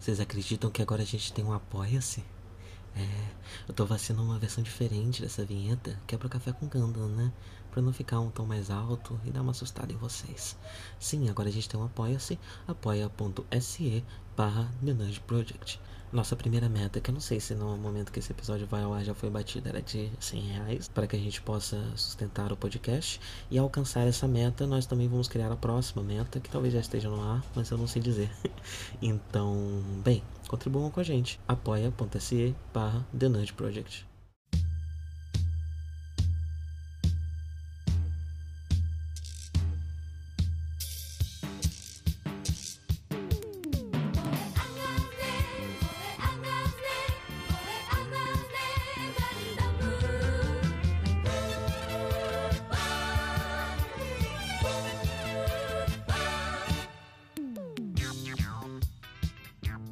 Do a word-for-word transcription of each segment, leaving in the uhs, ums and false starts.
Vocês acreditam que agora a gente tem um Apoia-se? É, eu tô vacinando uma versão diferente dessa vinheta, que é pro Café com Gundam, né? Pra não ficar um tom mais alto e dar uma assustada em vocês. Sim, agora a gente tem um Apoia-se, apoia.se barra The Nerd Project. Nossa primeira meta, que eu não sei se no momento que esse episódio vai ao ar já foi batida, era de cem reais, para que a gente possa sustentar o podcast. E alcançar essa meta, nós também vamos criar a próxima meta, que talvez já esteja no ar, mas eu não sei dizer. Então, bem, contribuam com a gente. apoia.se barra The Nerd Project.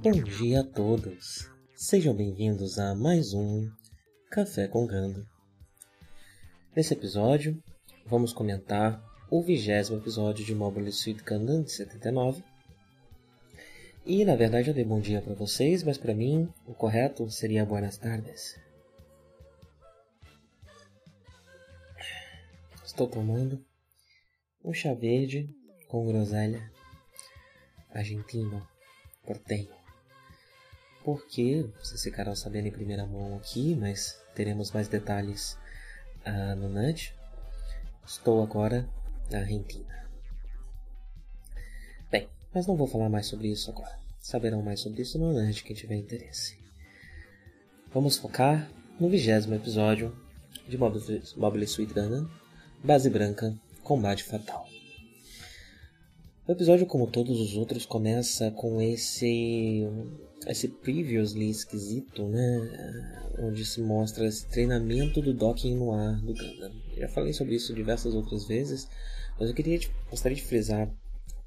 Bom dia a todos, sejam bem-vindos a mais um Café com Gundam. Nesse episódio, vamos comentar o vigésimo episódio de Mobile Suit Gundam setenta e nove. E, na verdade, eu dei bom dia para vocês, mas para mim, o correto seria buenas tardes. Estou tomando um chá verde com groselha argentino, porteño. Porque, vocês ficarão sabendo em primeira mão aqui, mas teremos mais detalhes uh, no Nudge. Estou agora na Argentina. Bem, mas não vou falar mais sobre isso agora. Saberão mais sobre isso no Nudge, quem tiver interesse. Vamos focar no vigésimo episódio de Mobile Suit Gundam, Base Branca, Combate Fatal. O episódio, como todos os outros, começa com esse... esse previously esquisito, né? Onde se mostra esse treinamento do docking no ar do Gundam. Já falei sobre isso diversas outras vezes, mas eu queria, gostaria de frisar,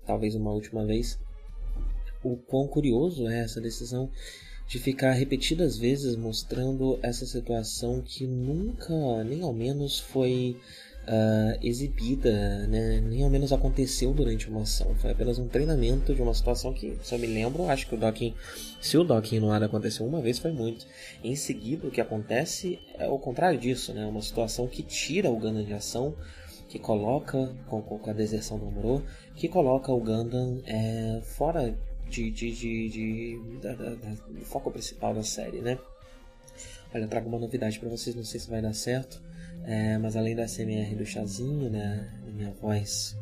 talvez uma última vez, o quão curioso é essa decisão de ficar repetidas vezes mostrando essa situação que nunca, nem ao menos, foi uh, exibida, né? Nem ao menos aconteceu durante uma ação. Foi apenas um treinamento de uma situação que, se eu me lembro, acho que o docking, se o docking no ar aconteceu uma vez, foi muito. Em seguida, o que acontece é o contrário disso, né? Uma situação que tira o Gundam de ação, que coloca, com, com a deserção do Amuro, que coloca o Gundam é, fora... De, de, de, de, da, da, da, do foco principal da série, né? Olha, eu trago uma novidade pra vocês, não sei se vai dar certo, é, mas além da A S M R do chazinho, né, da minha voz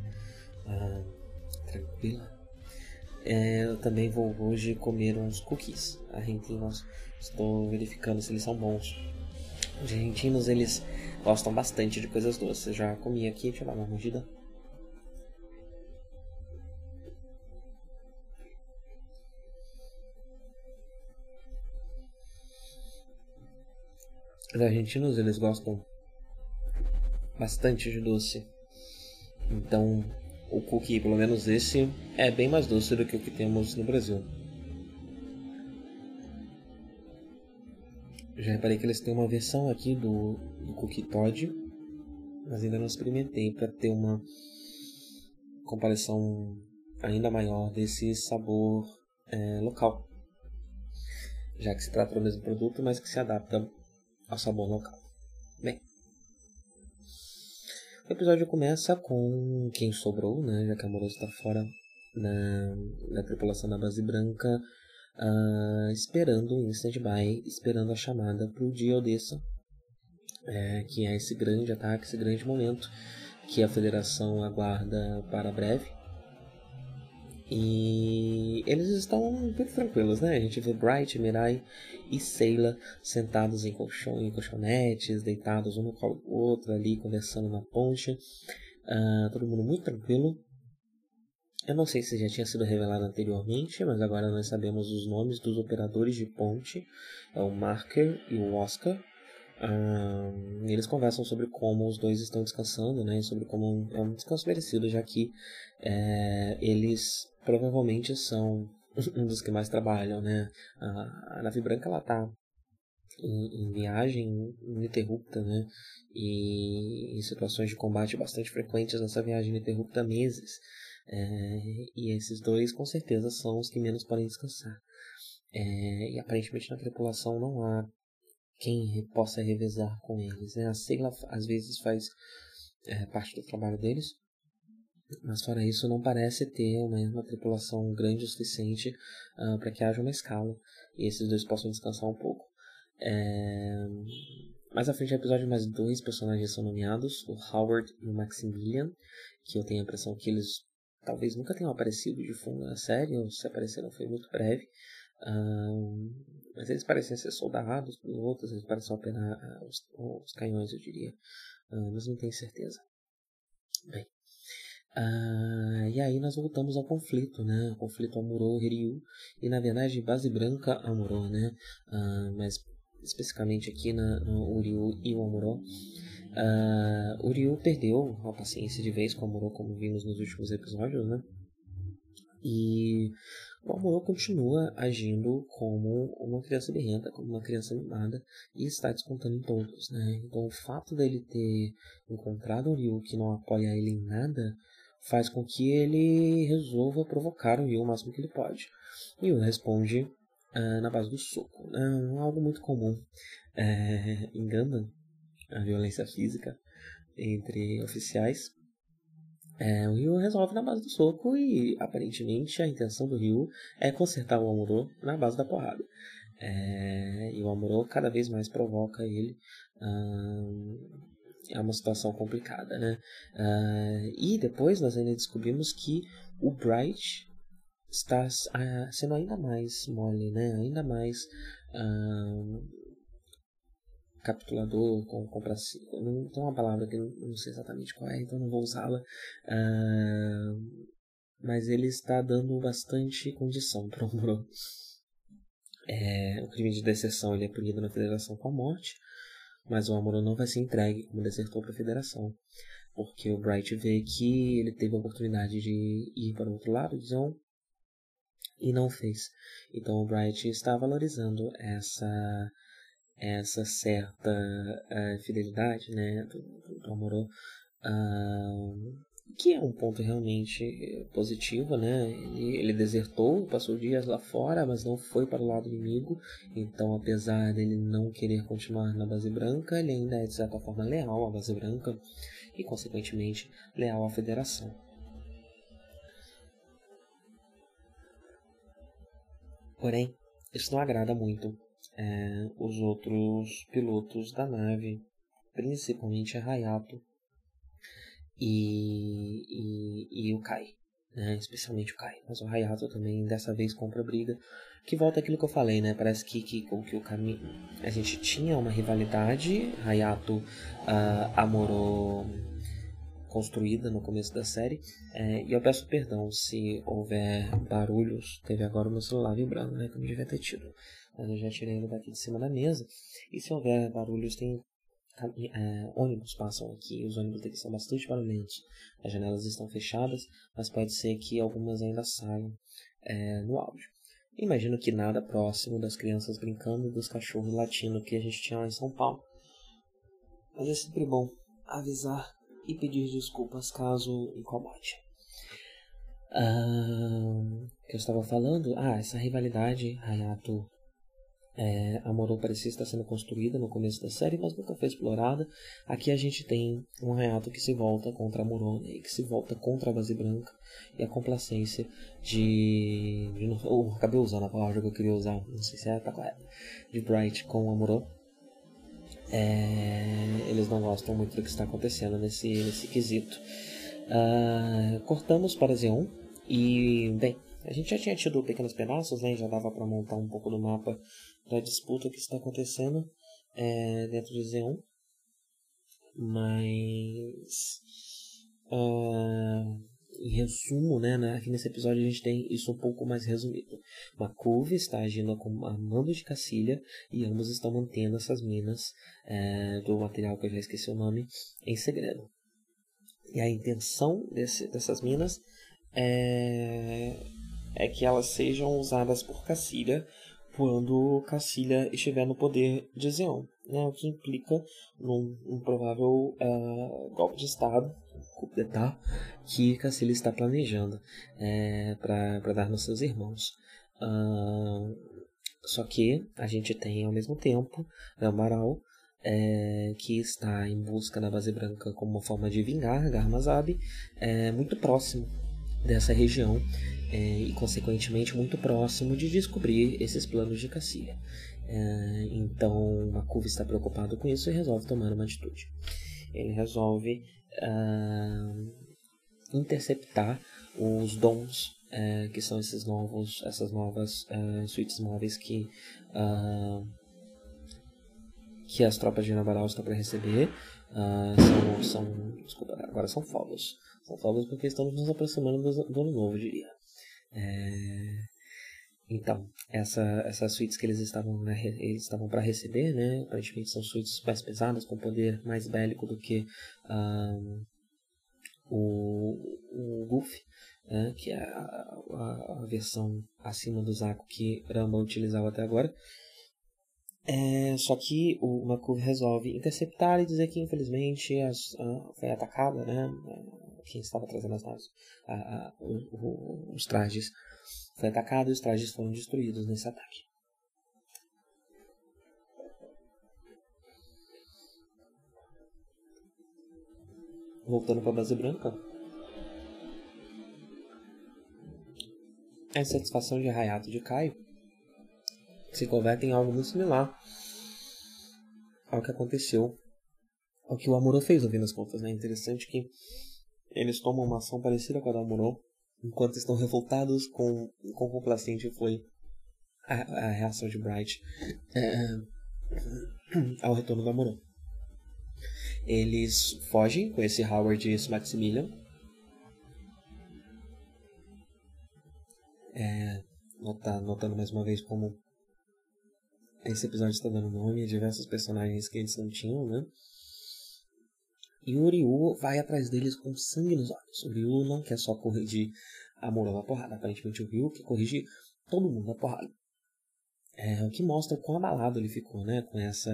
ah, tranquila, é, eu também vou hoje comer uns cookies argentinos. Estou verificando se eles são bons. Os argentinos, eles gostam bastante de coisas doces. Eu já comi aqui, deixa eu dar uma mordida. Os argentinos, eles gostam bastante de doce, então o cookie, pelo menos esse, é bem mais doce do que o que temos no Brasil. Já reparei que eles têm uma versão aqui do, do cookie Todd, mas ainda não experimentei para ter uma comparação ainda maior desse sabor é, local, já que se trata do mesmo produto, mas que se adapta ao sabor local. Bem, o episódio começa com quem sobrou, né? Já que a Amoroso está fora na, na tripulação da Base Branca, uh, esperando em stand-by, esperando a chamada para o Dia Odessa, é, que é esse grande ataque, esse grande momento que a Federação aguarda para breve. E eles estão muito tranquilos, né? A gente vê Bright, Mirai e Sayla sentados em colchão, em colchonetes, deitados um no colo do outro, ali conversando na ponte. Uh, todo mundo muito tranquilo. Eu não sei se já tinha sido revelado anteriormente, mas agora nós sabemos os nomes dos operadores de ponte. É o Marker e o Oscar. Uh, eles conversam sobre como os dois estão descansando, né? Sobre como é um descanso merecido, já que é, eles... provavelmente são um dos que mais trabalham, né? A, a nave branca, ela tá em, em viagem ininterrupta, né? E em situações de combate bastante frequentes nessa viagem ininterrupta há meses. É, e esses dois com certeza são os que menos podem descansar. É, e aparentemente na tripulação não há quem possa revezar com eles, né? A Sayla às vezes faz é, parte do trabalho deles, mas fora isso não parece ter né, uma tripulação grande o suficiente uh, para que haja uma escala e esses dois possam descansar um pouco. É... Mais à frente do episódio, mais dois personagens são nomeados, o Howard e o Maximilian, que eu tenho a impressão que eles talvez nunca tenham aparecido de fundo na série, ou se apareceram foi muito breve. Uh, mas eles parecem ser soldados, pilotos, eles parecem operar uh, os, os canhões, eu diria, uh, mas não tenho certeza. Bem, uh, e aí nós voltamos ao conflito, né? O conflito Amuro-Ryu, e na verdade Base Branca Amuro, né? Uh, mas especificamente aqui na, no Uriu e o Amuro. Uh, o Ryu perdeu a paciência de vez com o Amuro, como vimos nos últimos episódios, né? E o Amuro continua agindo como uma criança birrenta, como uma criança mimada, e está descontando em todos, né? Então o fato dele ter encontrado o Ryu que não apoia ele em nada faz com que ele resolva provocar o Ryu o máximo que ele pode. E o responde uh, na base do soco, né? Algo muito comum é, em Gundam, a violência física entre oficiais. É, o Ryu resolve na base do soco e, aparentemente, a intenção do Ryu é consertar o Amuro na base da porrada. É, e o Amuro cada vez mais provoca ele. Hum, é uma situação complicada, né? Uh, e depois nós ainda descobrimos que o Bright está uh, sendo ainda mais mole, né? Ainda mais... Uh, capturador, com, com pra, não tem uma palavra que eu não sei exatamente qual é, então não vou usá-la, uh, mas ele está dando bastante condição para o Amuro. É, o crime de deserção ele é punido na federação com a morte, mas o Amuro não vai ser entregue como desertor para a federação, porque o Bright vê que ele teve a oportunidade de ir para o outro lado, Zeon, e não fez. Então o Bright está valorizando essa... essa certa uh, fidelidade, né, do, do Amuro, uh, que é um ponto realmente positivo, né? Ele, ele desertou, passou dias lá fora, mas não foi para o lado inimigo, então apesar dele não querer continuar na Base Branca, ele ainda é de certa forma leal à Base Branca e consequentemente leal à Federação. Porém, isso não agrada muito É, os outros pilotos da nave, principalmente a Hayato e, e, e o Kai, né? Especialmente o Kai, mas o Hayato também dessa vez compra briga, que volta àquilo que eu falei, né? Parece que, que, que o caminho, a gente tinha uma rivalidade, Hayato uh, Amuro construída no começo da série, é, e eu peço perdão se houver barulhos, teve agora o meu celular vibrando, né? Que eu não devia ter tido. Eu já tirei ele daqui de cima da mesa. E se houver barulhos, tem é, ônibus passam aqui. Os ônibus daqui são bastante barulhentos. As janelas estão fechadas, mas pode ser que algumas ainda saiam é, no áudio. Imagino que nada próximo das crianças brincando e dos cachorros latindo que a gente tinha lá em São Paulo. Mas é sempre bom avisar e pedir desculpas caso incomode. Ah, que eu estava falando? Ah, essa rivalidade, Hayato... É, a Amuro parecia estar sendo construída no começo da série, mas nunca foi explorada. Aqui a gente tem um Hayato que se volta contra a Amuro, né, que se volta contra a Base Branca e a complacência de... de oh, acabei usando a palavra que eu queria usar, não sei se é, tá correto, de Bright com a Amuro. É, eles não gostam muito do que está acontecendo nesse, nesse quesito. Uh, cortamos para Zeon e, bem, a gente já tinha tido pequenos pedaços, né, já dava para montar um pouco do mapa da disputa que está acontecendo é, dentro de Zeon, mas uh, em resumo, né, né, aqui nesse episódio a gente tem isso um pouco mais resumido. M'Quve está agindo como a mando de Cacilha e ambos estão mantendo essas minas é, do material que eu já esqueci o nome em segredo. E a intenção desse, dessas minas é, é que elas sejam usadas por Cacilha quando Cacilha estiver no poder de Zeon, né? O que implica num um provável uh, golpe de Estado tá? Que Cacilha está planejando é, para dar nos seus irmãos. Uh, só que a gente tem ao mesmo tempo Navarau, é, que está em busca da Base Branca como uma forma de vingar Garma Zabi, é, muito próximo dessa região é, e consequentemente muito próximo de descobrir esses planos de Cacilha. É, então M'Quve está preocupado com isso e resolve tomar uma atitude. Ele resolve uh, interceptar os dons, uh, que são esses novos, essas novas uh, suítes móveis que, uh, que as tropas de Navarau estão para receber. Uh, são, são, desculpa, agora são fogos. São fogos porque estamos nos aproximando do, do ano novo, diria. É... Então, essa, essas suítes que eles estavam, né, eles estavam para receber, né, aparentemente são suítes mais pesadas, com poder mais bélico do que um, o, o Gouf, né, que é a, a, a versão acima do Zaku que Ramba utilizava até agora. É, só que o M'Quve resolve interceptar e dizer que infelizmente as, a, foi atacada, né, quem estava trazendo as naves, a, a, o, o, os trajes. Foi atacado e os trajes foram destruídos nesse ataque. Voltando para a Base Branca. A insatisfação de Hayato e de Kai se converte em algo muito similar ao que aconteceu, ao que o Amuro fez, no fim das contas. É interessante que eles tomam uma ação parecida com a do Amuro. Enquanto estão revoltados com o quão complacente foi a, a reação de Bright é, ao retorno do Amuro. Eles fogem com esse Howard e esse Maximilian. É, notar, notando mais uma vez como esse episódio está dando nome a diversos personagens que eles não tinham, né? E o Ryu vai atrás deles com sangue nos olhos. O Ryu não quer só corrigir Amuro na porrada. Aparentemente o Ryu quer corrigir todo mundo na porrada. É, o que mostra o quão abalado ele ficou, né, com essa,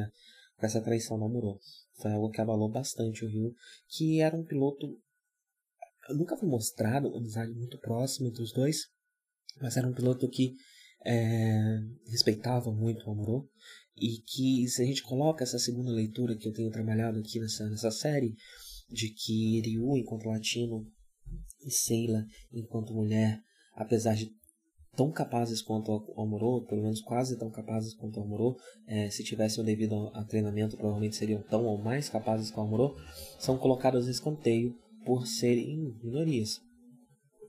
com essa traição do Amuro. Foi algo que abalou bastante o Ryu, que era um piloto... Nunca foi mostrado uma amizade muito próxima entre os dois. Mas era um piloto que é, respeitava muito o Amuro. E que se a gente coloca essa segunda leitura que eu tenho trabalhado aqui nessa, nessa série, de que Ryu enquanto latino e Sayla enquanto mulher, apesar de tão capazes quanto o Amuro, pelo menos quase tão capazes quanto o Amuro, é, se tivessem o devido a, a treinamento provavelmente seriam tão ou mais capazes que o Amuro, são colocadas a escanteio por serem minorias.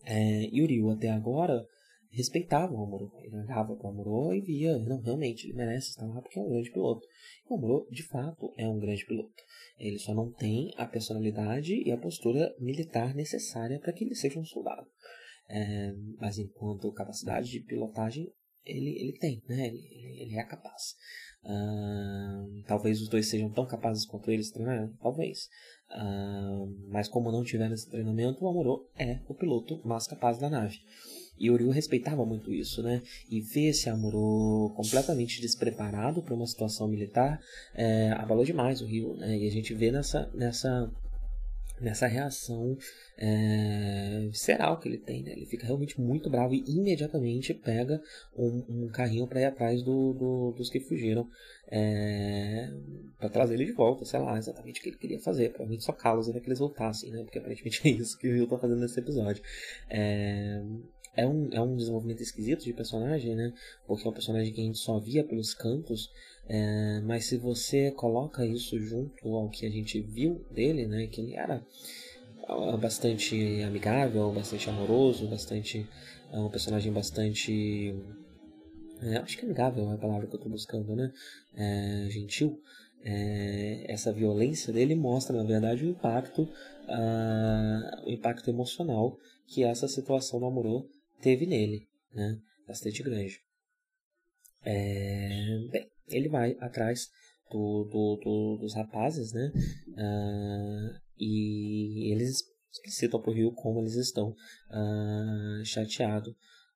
É, e o Ryu até agora respeitava o Amuro, ele olhava para o Amuro e via, não, realmente, ele merece estar lá porque é um grande piloto. O Amuro, de fato, é um grande piloto. Ele só não tem a personalidade e a postura militar necessária para que ele seja um soldado. É, mas enquanto capacidade de pilotagem, ele, ele tem, né? ele, ele é capaz. Ah, talvez os dois sejam tão capazes quanto eles treinaram, talvez. Ah, mas como não tiveram esse treinamento, o Amuro é o piloto mais capaz da nave. E o Ryu respeitava muito isso, né? E ver esse Amuro completamente despreparado para uma situação militar é, abalou demais o Ryu, né? E a gente vê nessa, nessa, nessa reação é, visceral que ele tem, né? Ele fica realmente muito bravo e imediatamente pega um, um carrinho para ir atrás do, do, dos que fugiram, é, para trazer ele de volta, sei lá exatamente o que ele queria fazer, para mim socá-los até que eles voltassem, né? Porque aparentemente é isso que o Ryu tá fazendo nesse episódio. É... É um, é um desenvolvimento esquisito de personagem, né? Porque é um personagem que a gente só via pelos cantos, é, mas se você coloca isso junto ao que a gente viu dele, né? Que ele era bastante amigável, bastante amoroso, bastante, é um personagem bastante... É, acho que amigável é a palavra que eu estou buscando, né? É, gentil. É, essa violência dele mostra, na verdade, o impacto, uh, o impacto emocional que essa situação do Amuro teve nele, né? Bastante grande. É, bem, ele vai atrás do, do, do, dos rapazes, né? Uh, e eles citam pro Ryu como eles estão uh, chateado,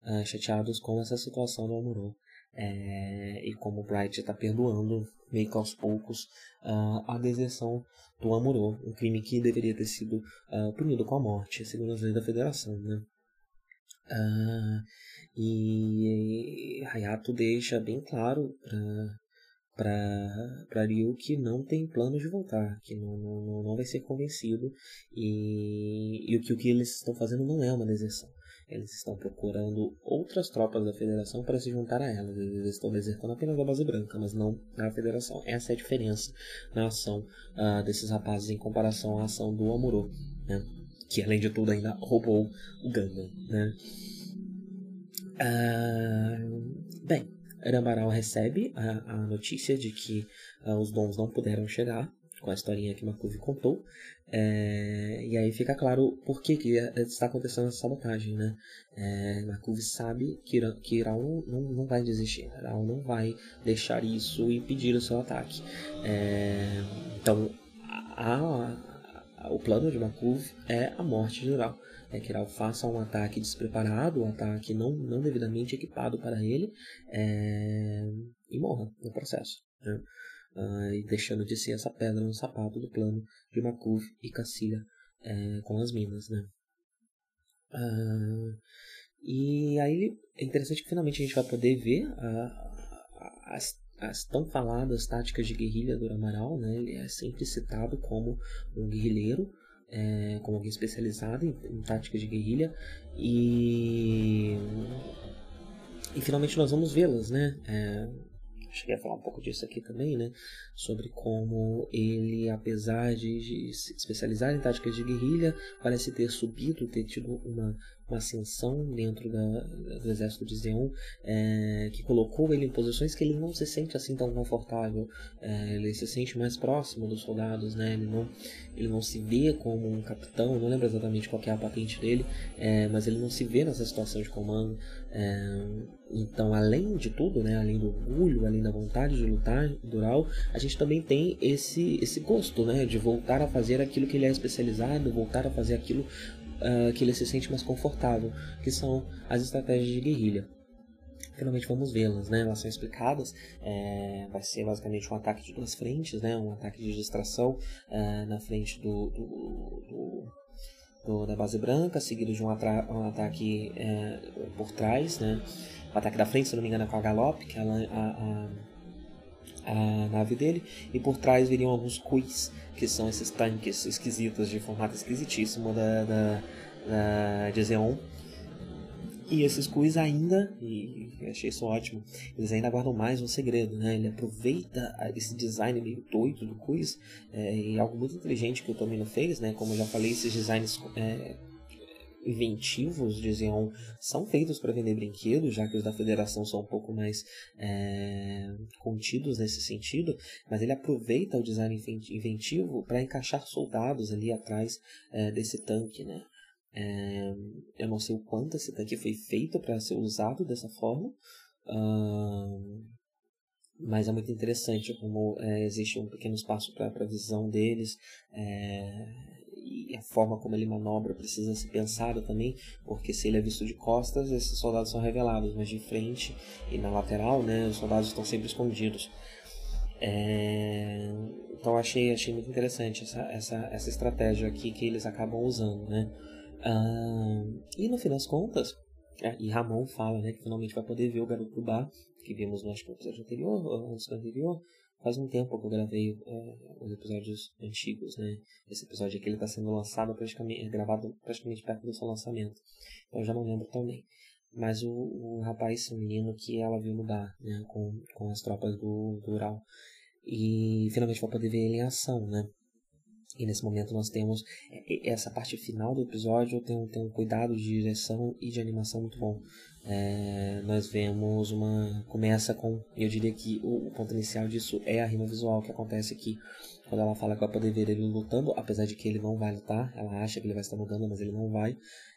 uh, chateados com essa situação do Amuro. É, e como o Bright está perdoando, meio que aos poucos, uh, a deserção do Amuro, um crime que deveria ter sido uh, punido com a morte, segundo as leis da Federação, né? Uh, e, e Hayato deixa bem claro para Ryu que não tem planos de voltar, que não, não, não vai ser convencido, e, e o, que, o que eles estão fazendo não é uma deserção. Eles estão procurando outras tropas da Federação para se juntar a elas. Eles estão desertando apenas a Base Branca, mas não da Federação. Essa é a diferença na ação uh, desses rapazes em comparação à ação do Amuro, né? Que, além de tudo, ainda roubou o Gundam, né? Uh, bem, Ramba Ral recebe a, a notícia de que uh, os dons não puderam chegar, com a historinha que M'Quve contou, é, e aí fica claro por que, que está acontecendo essa sabotagem, né? É, M'Quve sabe que, que Rao não, não vai desistir, Rao não vai deixar isso e pedir o seu ataque. É, então, a, a, o plano de M'Quve é a morte de Rao. É que Rao faça um ataque despreparado, um ataque não, não devidamente equipado para ele, é, e morra no processo, né? Uh, e deixando de ser essa pedra no sapato do plano de M'Quve e Cacilha é, com as minas, né? Uh, e aí é interessante que finalmente a gente vai poder ver uh, as, as tão faladas táticas de guerrilha do Ramba Ral, né? Ele é sempre citado como um guerrilheiro, é, como alguém especializado em, em táticas de guerrilha, e, e finalmente nós vamos vê-las, né? É, cheguei a falar um pouco disso aqui também, né? Sobre como ele, apesar de, de se especializar em táticas de guerrilha, parece ter subido, ter tido uma, uma ascensão dentro da, do exército de Zeon, é, que colocou ele em posições que ele não se sente assim tão confortável, é, ele se sente mais próximo dos soldados, né? Ele não, ele não se vê como um capitão, não lembro exatamente qual que é a patente dele, é, mas ele não se vê nessa situação de comando, é, então, além de tudo, né? Além do orgulho, além da vontade de lutar do Rao, a gente também tem esse, esse gosto, né? De voltar a fazer aquilo que ele é especializado, voltar a fazer aquilo uh, que ele se sente mais confortável, que são as estratégias de guerrilha. Finalmente vamos vê-las, né? Elas são explicadas, é, vai ser basicamente um ataque de duas frentes, né? Um ataque de distração uh, na frente do... do, do... da Base Branca, seguido de um, um ataque é, por trás, né? O ataque da frente, se não me engano, é com a Galope, que é a, a, a nave dele, e por trás viriam alguns Cuis, que são esses tanques esquisitos, de formato esquisitíssimo da, da, da de Zeon. E esses Cuis ainda, e eu achei isso ótimo, eles ainda guardam mais um segredo, né? Ele aproveita esse design meio doido do Cuis, é, e algo muito inteligente que o Tomino fez, né? Como eu já falei, esses designs é, inventivos de Zeon são feitos para vender brinquedos, já que os da Federação são um pouco mais é, contidos nesse sentido, mas ele aproveita o design inventivo para encaixar soldados ali atrás é, desse tanque, né? É, eu não sei o quanto esse tanque foi feito para ser usado dessa forma, uh, mas é muito interessante como é, existe um pequeno espaço para a visão deles, é, e a forma como ele manobra precisa ser pensada também, porque se ele é visto de costas, esses soldados são revelados, mas de frente e na lateral, né, os soldados estão sempre escondidos. É, então achei, achei muito interessante essa, essa, essa estratégia aqui que eles acabam usando, né? Uh, e no fim das contas, e Hamon fala, né, que finalmente vai poder ver o garoto do bar, que vimos no, acho que no episódio anterior, ou antes do anterior, faz um tempo que eu gravei uh, os episódios antigos, né? Esse episódio aqui ele está sendo lançado praticamente, gravado praticamente perto do seu lançamento, então eu já não lembro também. Mas o, o rapaz, esse menino que ela viu no bar, né, com, com as tropas do, do Rao, e finalmente vai poder ver ele em ação, né? E nesse momento nós temos essa parte final do episódio, tem um cuidado de direção e de animação muito bom. É, nós vemos uma... começa com... eu diria que o, o ponto inicial disso é a rima visual que acontece aqui. Quando ela fala que vai poder ver ele lutando, apesar de que ele não vai lutar, ela acha que ele vai estar lutando, mas ele não vai.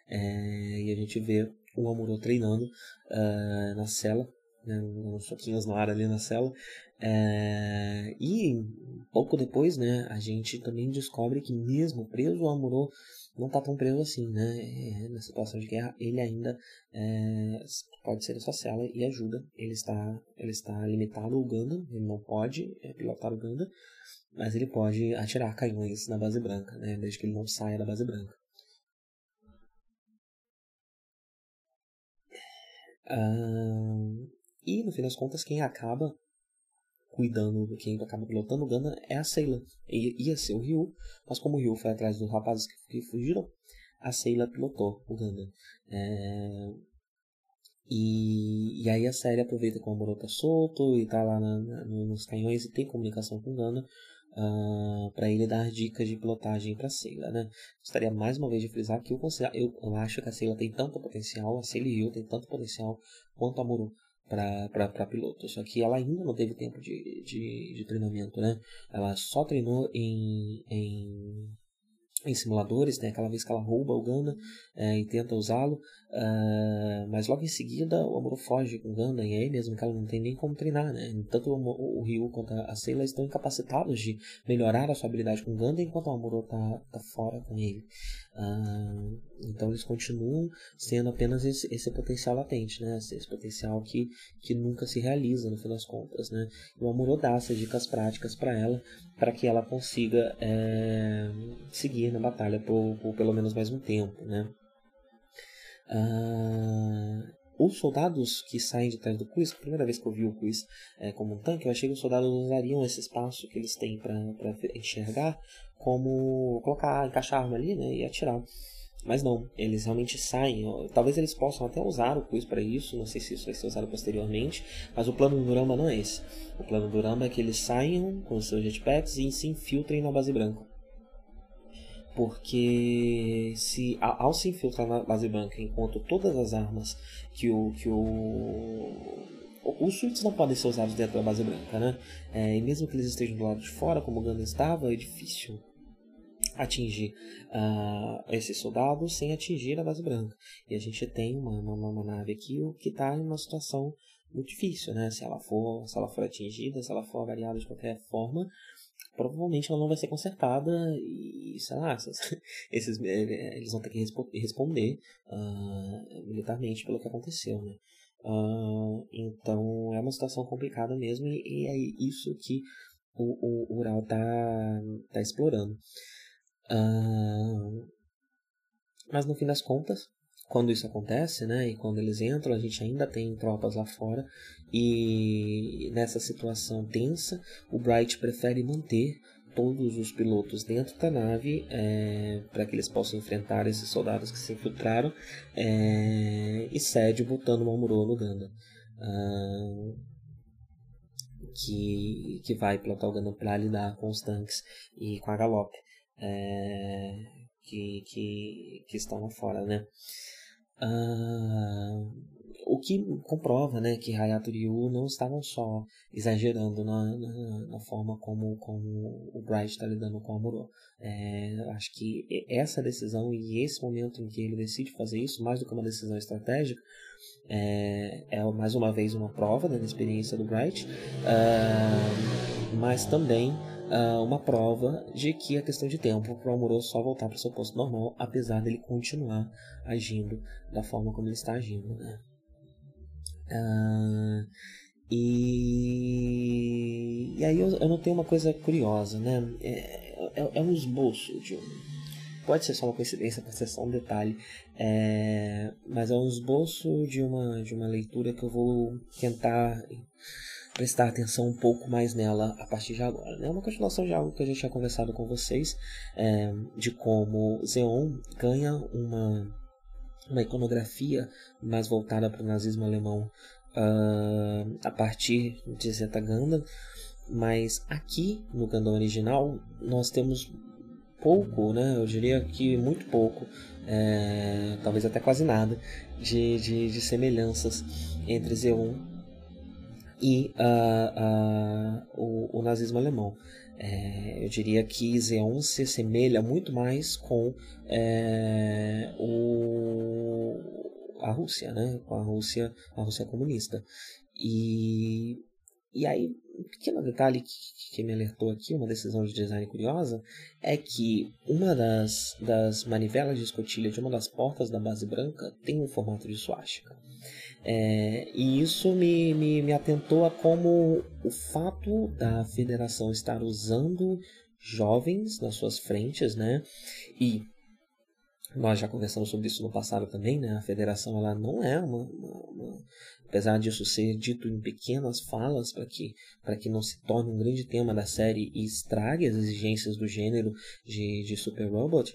É, e a gente vê o Amuro treinando uh, na cela, né, uns soquinhos no ar ali na cela. É, e pouco depois, né, a gente também descobre que mesmo preso, o Amuro não está tão preso assim, né? Na situação de guerra, ele ainda é, pode ser a sua cela e ajuda. Ele está, ele está limitado ao Gundam, ele não pode é, pilotar o Gundam, mas ele pode atirar canhões na Base Branca, né? Desde que ele não saia da Base Branca. Ah, e no fim das contas, quem acaba cuidando, quem acaba pilotando o Gundam é a Sayla. Ia ser o Ryu, mas como o Ryu foi atrás dos rapazes que fugiram, a Sayla pilotou o Gundam. É... E, e aí a série aproveita que o Amuro tá solto e tá lá na, na, nos canhões e tem comunicação com o Gundam, uh, pra ele dar dicas de pilotagem pra Sayla, né? Gostaria mais uma vez de frisar que eu, eu, eu acho que a Sayla tem tanto potencial, a Sayla e Ryu tem tanto potencial quanto o Amuro para piloto, só que ela ainda não teve tempo de, de, de treinamento, né? Ela só treinou em, em, em simuladores, né? Aquela vez que ela rouba o Gundam é, e tenta usá-lo, uh, mas logo em seguida o Amuro foge com o Gundam, e aí mesmo que ela não tem nem como treinar, né? Tanto o, o Ryu quanto a Sayla estão incapacitados de melhorar a sua habilidade com o Gundam, enquanto o Amuro tá, tá fora com ele. Uh, então eles continuam sendo apenas esse, esse potencial latente, né? Esse, esse potencial que, que nunca se realiza no fim das contas, né? E o Amuro dá essas dicas práticas para ela, para que ela consiga é, seguir na batalha por, por pelo menos mais um tempo, né? Uh... Os soldados que saem de trás do Cuis, a primeira vez que eu vi o Cuis é, como um tanque, eu achei que os soldados usariam esse espaço que eles têm para enxergar como colocar, encaixar a arma ali, né, e atirar. Mas não, eles realmente saem. Talvez eles possam até usar o Cuis para isso, não sei se isso vai ser usado posteriormente, mas o plano do Ramba não é esse. O plano do Ramba é que eles saiam com seus jetpacks e se infiltrem na Base Branca. Porque se, ao se infiltrar na Base Branca, enquanto todas as armas que o... Que o os suítes não podem ser usados dentro da Base Branca, né? É, e mesmo que eles estejam do lado de fora, como o Gundam estava, é difícil atingir uh, esses soldados sem atingir a Base Branca. E a gente tem uma, uma, uma nave aqui que está em uma situação muito difícil, né? Se ela for, se ela for atingida, se ela for avariada de qualquer forma... provavelmente ela não vai ser consertada e, sei lá, esses, esses, eles vão ter que respo responder uh, militarmente pelo que aconteceu, né? Uh, então é uma situação complicada mesmo e, e é isso que o, o, o Ral tá, tá explorando. Uh, mas no fim das contas, quando isso acontece, né, e quando eles entram, a gente ainda tem tropas lá fora, e nessa situação tensa, o Bright prefere manter todos os pilotos dentro da nave é, para que eles possam enfrentar esses soldados que se infiltraram, é, e cede botando o Amuro no Gundam, ah, que, que vai pilotar o Gundam para lidar com os tanques e com a galope é, que, que, que estão lá fora, né. Uh, o que comprova, né, que Hayato e Ryu não estavam só exagerando na, na, na forma como, como o Bright está lidando com o Amuro. É, acho que essa decisão e esse momento em que ele decide fazer isso, mais do que uma decisão estratégica, é, é mais uma vez uma prova da experiência do Bright, uh, mas também Uh, uma prova de que é questão de tempo para o Amuro só voltar para o seu posto normal, apesar dele continuar agindo da forma como ele está agindo, né? Uh, e... e aí eu, eu notei uma coisa curiosa, né? É, é, é um esboço de um... Pode ser só uma coincidência, pode ser só um detalhe, é... mas é um esboço de uma, de uma leitura que eu vou tentar... prestar atenção um pouco mais nela a partir de agora. É uma continuação de algo que eu já tinha conversado com vocês, é, de como Zeon ganha uma, uma iconografia mais voltada para o nazismo alemão uh, a partir de Z Gundam, mas aqui no Gundam original nós temos pouco, né? Eu diria que muito pouco, é, talvez até quase nada, de, de, de semelhanças entre Zeon e uh, uh, o, o nazismo alemão. É, eu diria que Zeon se assemelha muito mais com é, o, a Rússia, né? Com a Rússia, a Rússia comunista. E, e aí, um pequeno detalhe que, que me alertou aqui, uma decisão de design curiosa, é que uma das, das manivelas de escotilha de uma das portas da Base Branca tem um formato de suástica. É, e isso me, me, me atentou a como o fato da federação estar usando jovens nas suas frentes, né? E nós já conversamos sobre isso no passado também, né? A federação, ela não é uma, uma, uma... apesar disso ser dito em pequenas falas para que, para que não se torne um grande tema da série e estrague as exigências do gênero de, de Super Robot.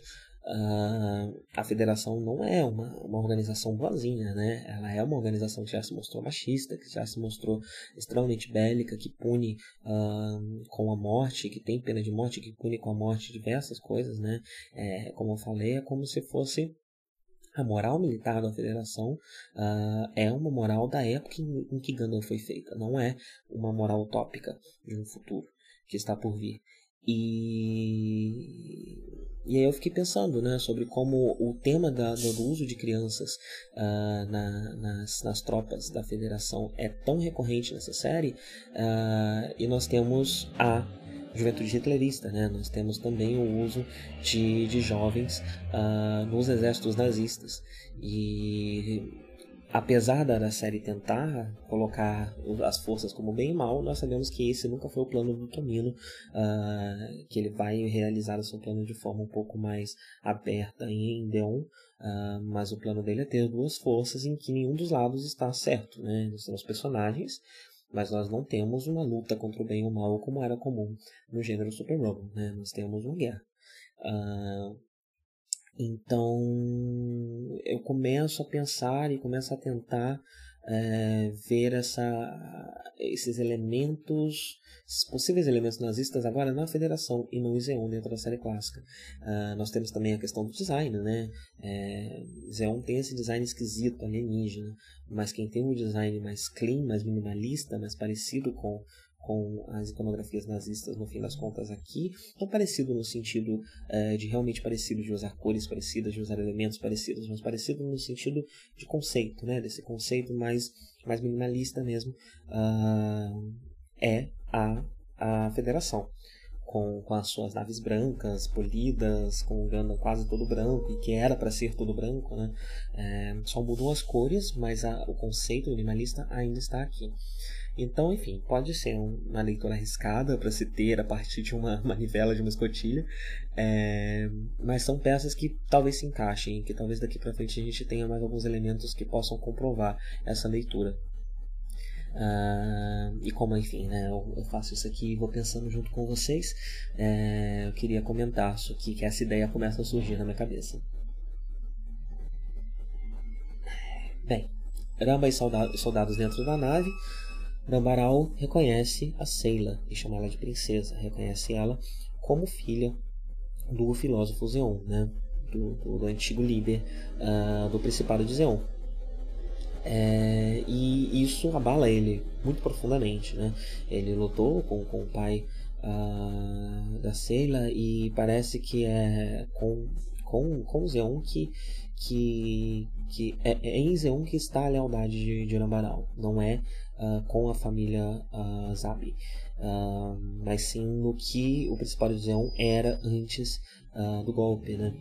Uh, a federação não é uma, uma organização boazinha, né? Ela é uma organização que já se mostrou machista, que já se mostrou extremamente bélica, que pune uh, com a morte, que tem pena de morte, que pune com a morte diversas coisas, né? É, como eu falei, é como se fosse a moral militar da federação, uh, é uma moral da época em, em que Gundam foi feita, não é uma moral utópica de um futuro que está por vir. E, e aí eu fiquei pensando, né, sobre como o tema da, do uso de crianças uh, na, nas, nas tropas da federação é tão recorrente nessa série, uh, e nós temos a juventude hitlerista, né? Nós temos também o uso de, de jovens uh, nos exércitos nazistas. E apesar da série tentar colocar as forças como bem e mal, nós sabemos que esse nunca foi o plano do Tomino, uh, que ele vai realizar o seu plano de forma um pouco mais aberta em Deon, uh, mas o plano dele é ter duas forças em que nenhum dos lados está certo, né? Nós temos personagens, mas nós não temos uma luta contra o bem ou o mal como era comum no gênero Super Robot, né? Nós temos uma guerra. Uh, Então, eu começo a pensar e começo a tentar é, ver essa, esses elementos, esses possíveis elementos nazistas agora na Federação e no Zeon dentro da série clássica. Uh, nós temos também a questão do design, né? É, Zeon tem esse design esquisito, alienígena, mas quem tem um design mais clean, mais minimalista, mais parecido com... com as iconografias nazistas, no fim das contas aqui, não parecido no sentido é, de realmente parecido, de usar cores parecidas, de usar elementos parecidos, mas parecido no sentido de conceito, né? Desse conceito mais, mais minimalista mesmo, uh, é a, a Federação, com, com as suas naves brancas, polidas, com o Gundam quase todo branco, e que era para ser todo branco, né? É, só mudou as cores, mas a, o conceito minimalista ainda está aqui. Então, enfim, pode ser uma leitura arriscada para se ter a partir de uma manivela, de uma escotilha, é... mas são peças que talvez se encaixem, que talvez daqui para frente a gente tenha mais alguns elementos que possam comprovar essa leitura. Uh, e como, enfim, né, eu, eu faço isso aqui e vou pensando junto com vocês, é... eu queria comentar isso aqui, que essa ideia começa a surgir na minha cabeça. Bem, Ramba e soldados dentro da nave. Ramba Ral reconhece a Sayla e chama ela de princesa, reconhece ela como filha do filósofo Zeon, né? do, do, do antigo líder uh, do Principado de Zeon. É, e isso abala ele muito profundamente, né? Ele lutou com, com o pai uh, da Sayla e parece que é com, com, com Zeon que... que que é, é em Zeon que está a lealdade de, de Ramba Ral, não é uh, com a família uh, Zabi, uh, mas sim no que o Principado de Zeon era antes uh, do golpe, né?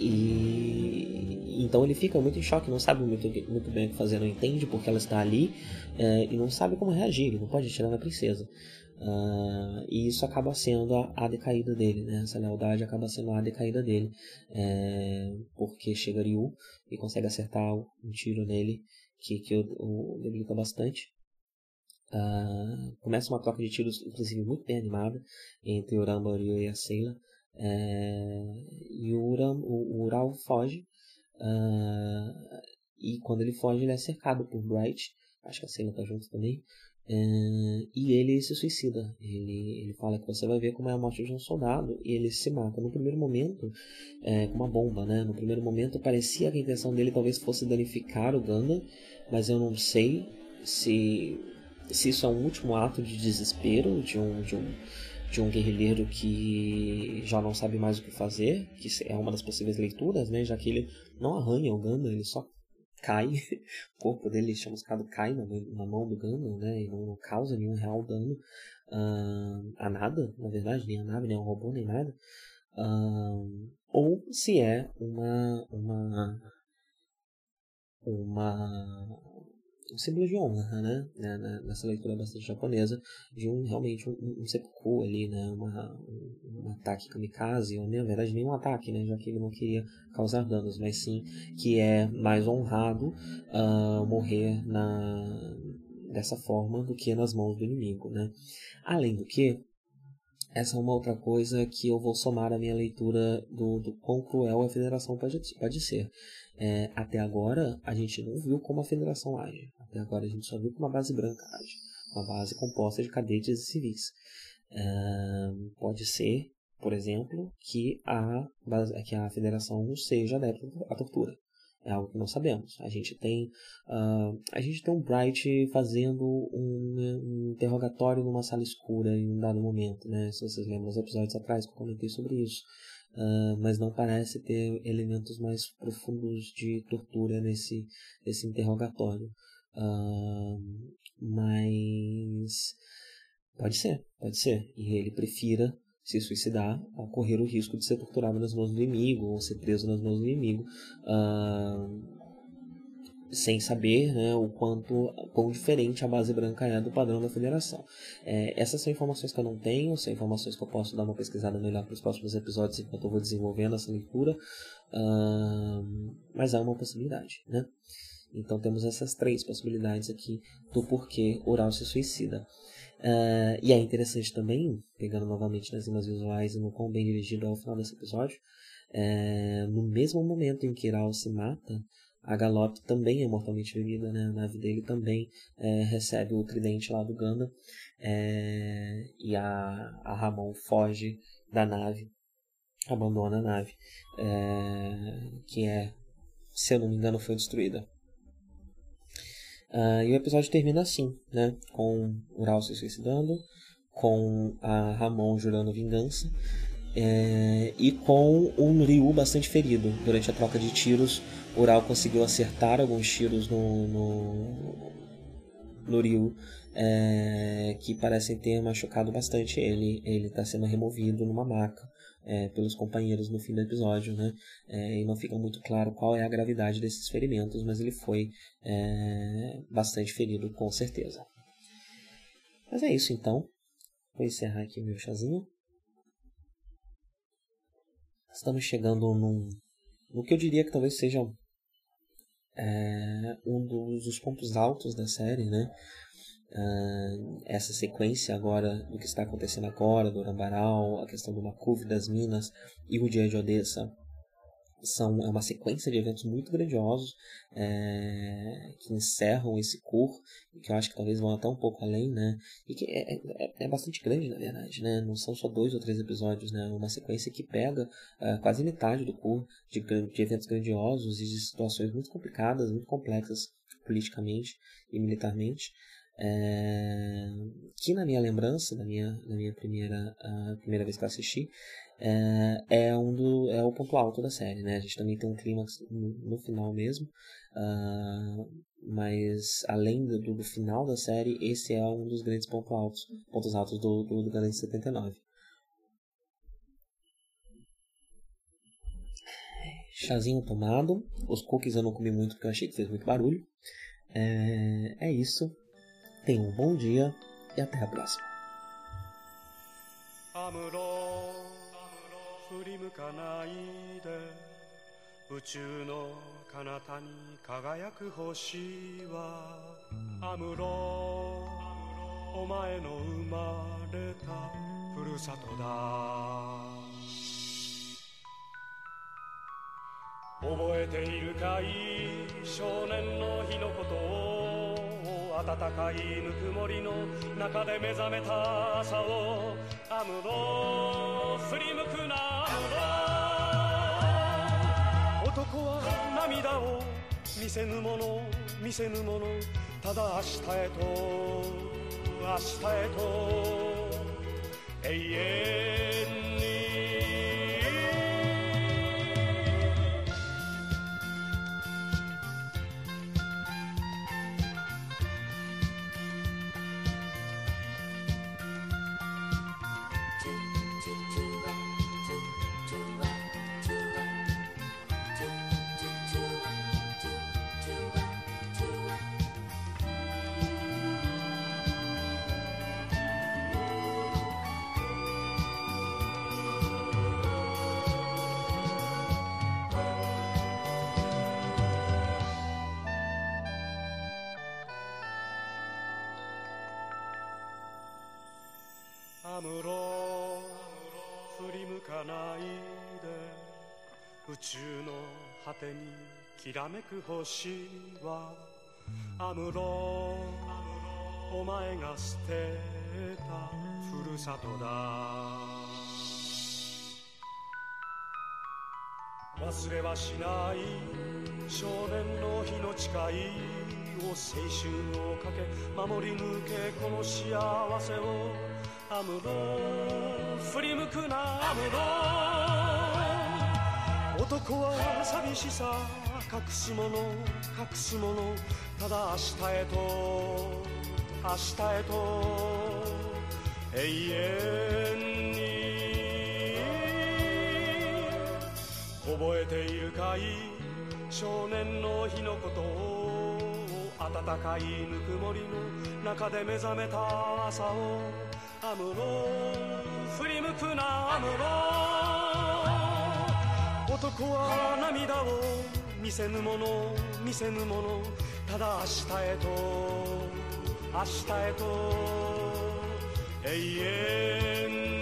E então ele fica muito em choque, não sabe muito, muito bem o que fazer, não entende porque ela está ali, uh, e não sabe como reagir, ele não pode tirar a princesa. Uh, e isso acaba sendo a, a decaída dele, né? Essa lealdade acaba sendo a decaída dele, é, porque chega Ryu e consegue acertar um tiro nele que, que o, o debilita bastante. Uh, começa uma troca de tiros, inclusive muito bem animada, entre o Ramba, o Ryu e a Sayla, é, e o, Ram, o, o Rao foge, uh, e quando ele foge ele é cercado por Bright, acho que a Sayla tá junto também. É, e ele se suicida, ele, ele fala que você vai ver como é a morte de um soldado, e ele se mata no primeiro momento é, com uma bomba, né? No primeiro momento parecia que a intenção dele talvez fosse danificar o Gundam, mas eu não sei se, se isso é um último ato de desespero de um, de, um, de um guerrilheiro que já não sabe mais o que fazer, que é uma das possíveis leituras, né? Já que ele não arranha o Gundam, ele só Kai, o corpo dele chamuscado cai na, na mão do Gundam, né, e não causa nenhum real dano uh, a nada, na verdade, nem a nave, nem o robô, nem nada. Uh, ou se é uma, uma, uma um símbolo de honra, né, nessa leitura bastante japonesa, de um, realmente um, um seppuku ali, né, uma, um, um ataque kamikaze, ou na verdade nem um ataque, né, já que ele não queria causar danos, mas sim que é mais honrado uh, morrer na, dessa forma do que nas mãos do inimigo, né. Além do que, essa é uma outra coisa que eu vou somar à minha leitura do, do quão cruel a Federação pode, pode ser. É, até agora, a gente não viu como a Federação age. Até agora, a gente só viu como a Base Branca age. Uma base composta de cadetes e civis. É, pode ser, por exemplo, que a, que a Federação seja adepta à tortura. É algo que não sabemos. A gente tem, uh, a gente tem um Bright fazendo um, um interrogatório numa sala escura em um dado momento, né? Se vocês lembram dos episódios atrás que eu comentei sobre isso. Uh, mas não parece ter elementos mais profundos de tortura nesse, nesse interrogatório. Uh, mas pode ser, pode ser. E ele prefira se suicidar, a correr o risco de ser torturado nas mãos do inimigo, ou ser preso nas mãos do inimigo, uh, sem saber, né, o quanto, quão diferente a Base Branca é do padrão da Federação. É, essas são informações que eu não tenho, são informações que eu posso dar uma pesquisada melhor para os próximos episódios, enquanto eu vou desenvolvendo essa leitura, uh, mas há uma possibilidade, né? Então temos essas três possibilidades aqui do porquê Oral se suicida. Uh, e é interessante também, pegando novamente nas imagens visuais e no quão bem dirigido ao final desse episódio, uh, no mesmo momento em que Iral se mata, a Galop também é mortalmente ferida, né? A nave dele também uh, recebe o tridente lá do Gundam, uh, e a, a Hamon foge da nave, abandona a nave, uh, que é, se eu não me engano, foi destruída. Uh, e o episódio termina assim, né? Com Ural se suicidando, com a Hamon jurando vingança, é, e com um Ryu bastante ferido. Durante a troca de tiros, Ural conseguiu acertar alguns tiros no, no, no Ryu, é, que parecem ter machucado bastante ele. Ele está sendo removido numa maca, é, pelos companheiros no fim do episódio, né? É, e não fica muito claro qual é a gravidade desses ferimentos, mas ele foi é, bastante ferido, com certeza. Mas é isso, então. Vou encerrar aqui meu chazinho. Estamos chegando num, no que eu diria que talvez seja é, um dos, dos pontos altos da série, né? Uh, essa sequência agora do que está acontecendo agora, do Ramba Ral, a questão do M'Quve, das minas e o Dia de Odessa, são, é uma sequência de eventos muito grandiosos, é, que encerram esse cur, que eu acho que talvez vão até um pouco além, né? E que é, é, é bastante grande, na verdade, né? Não são só dois ou três episódios, né? É uma sequência que pega uh, quase metade do cur de, de eventos grandiosos e de situações muito complicadas, muito complexas politicamente e militarmente. É, que na minha lembrança, na minha, na minha primeira, a primeira vez que eu assisti, é, é, um do, é o ponto alto da série, né? A gente também tem um clímax no, no final mesmo, uh, mas além do, do final da série, esse é um dos grandes pontos altos, pontos altos do, do, do Gundam setenta e nove. Chazinho tomado, os cookies eu não comi muito porque eu achei que fez muito barulho. É, é isso. Tenha um bom dia e até a próxima. Amuro, 振り向かないで宇宙の彼方に輝く星はAmuro、お前の生まれたふるさとだ。覚えているかい少年の日のことを暖かいぬくもりの中で目覚めた朝をアムロ振り向くなアムロ男は涙を見せぬもの見せぬものただ明日へと明日へと永遠に Amuro, furimukanai de, uchū no hate ni kirameku hoshi wa Amuro, omae ga suteta furusato da. 忘れはしない少年の日の誓いを青春をかけ守り抜けこの幸せをアムロ振り向くなアムロ男は寂しさ隠すもの隠すものただ明日へと明日へと永遠 覚えているかい少年の日のことを温かいぬくもりの中で目覚めた朝をアムロ振り向くなアムロ男は涙を見せぬもの見せぬものただ明日へと明日へと永遠